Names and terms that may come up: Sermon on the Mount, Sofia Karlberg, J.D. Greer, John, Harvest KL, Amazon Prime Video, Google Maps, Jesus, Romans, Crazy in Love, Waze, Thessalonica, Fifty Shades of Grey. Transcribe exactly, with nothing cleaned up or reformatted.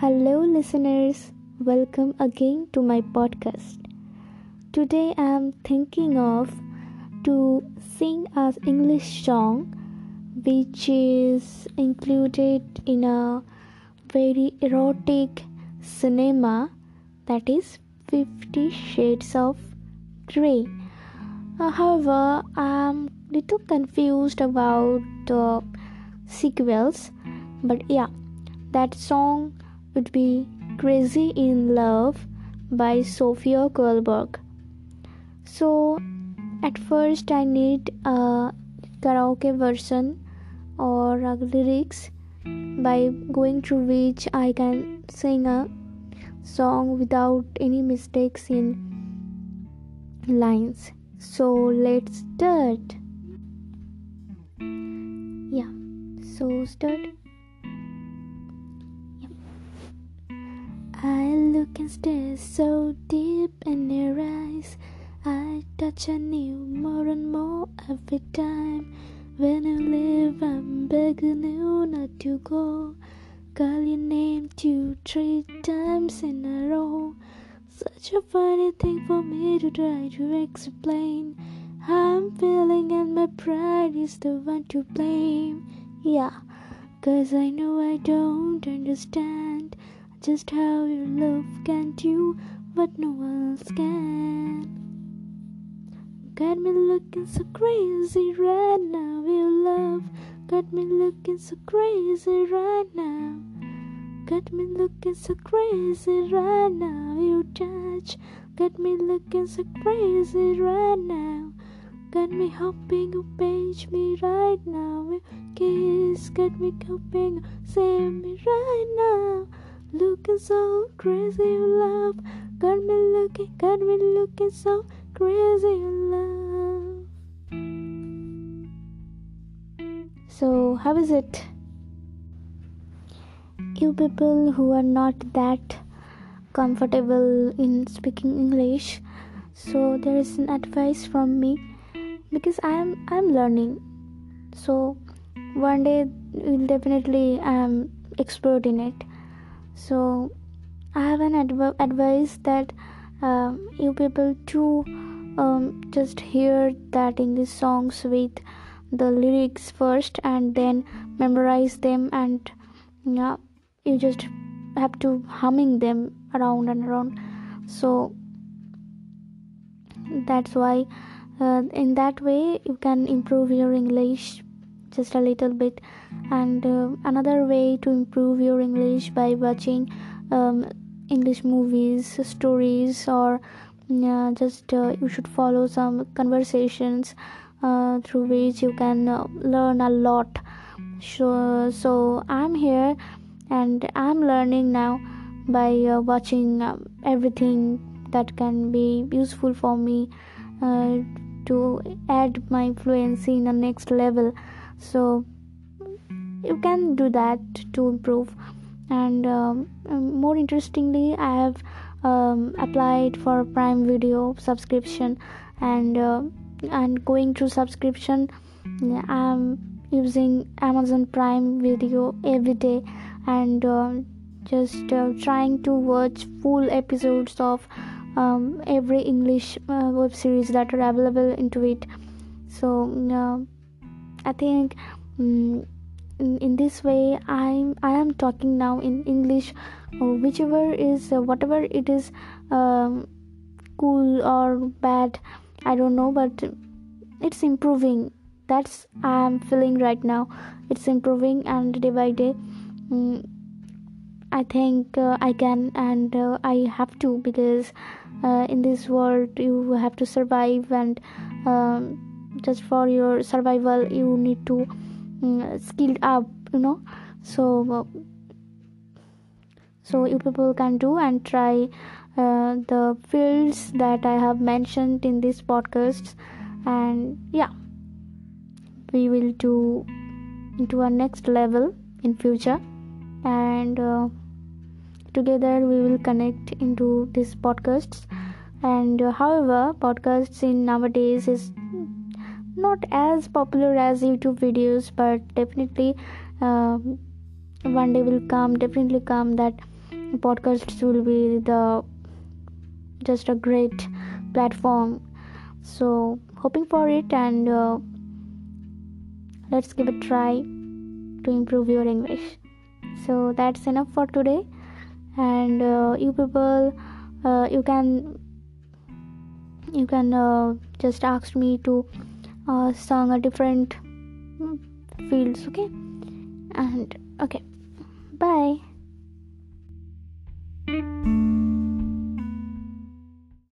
Hello listeners, welcome again to my podcast. Today I am thinking of to sing an English song which is included in a very erotic cinema, that is Fifty Shades of Grey. Uh, however, I am little confused about the sequels, but yeah, that song would be Crazy in Love by Sofia Karlberg. So at first I need a karaoke version or a lyrics by going through which I can sing a song without any mistakes in lines. So let's start. Yeah, so start. I look and stare so deep in her eyes. I touch her new more and more every time. When you leave, I'm begging you not to go. Call your name two, three times in a row. Such a funny thing for me to try to explain. I'm feeling and my pride is the one to blame. Yeah, cause I know I don't understand just how your love can do what no one else can. Got me looking so crazy right now, your love. Got me looking so crazy right now. Got me looking so crazy right now, your touch. Got me looking so crazy right now. Got me hoping you page me right now, your kiss. Got me hoping you save me right now. Looking so crazy in love, got me looking, got me looking so crazy in love. So how is it? You people who are not that comfortable in speaking English, so there is an advice from me, because I am I am learning. So one day we'll definitely I am expert in it. So I have an adv- advice that uh, you people to um, just hear that English songs with the lyrics first and then memorize them, and yeah, you just have to humming them around and around. So that's why uh, in that way you can improve your English just a little bit. And uh, another way to improve your English by watching um, English movies, stories, or uh, just uh, you should follow some conversations uh, through which you can uh, learn a lot. So, so I'm here and I'm learning now by uh, watching uh, everything that can be useful for me uh, to add my fluency in the next level. So you can do that to improve. And um, more interestingly, I have um, applied for Prime Video subscription, and uh, and going through subscription, I'm using Amazon Prime Video every day, and uh, just uh, trying to watch full episodes of um, every English uh, web series that are available into it. So uh, I think um, in, in this way I'm I am talking now in English, whichever is uh, whatever it is, um, cool or bad, I don't know, but it's improving. That's I'm feeling right now. It's improving, and day by day, um, I think uh, I can, and uh, I have to, because uh, in this world you have to survive, and Um, just for your survival you need to um, skill up, you know. So uh, so you people can do and try uh, the fields that I have mentioned in this podcast, and yeah, we will do into our next level in future, and uh, together we will connect into these podcasts. And uh, however, podcasts in nowadays is not as popular as YouTube videos, but definitely uh, one day will come, definitely come that podcasts will be the just a great platform. So hoping for it, and uh, let's give a try to improve your English. So that's enough for today, and uh, you people, uh, you can you can uh, just ask me to uh, sing a different fields, okay? And okay, bye.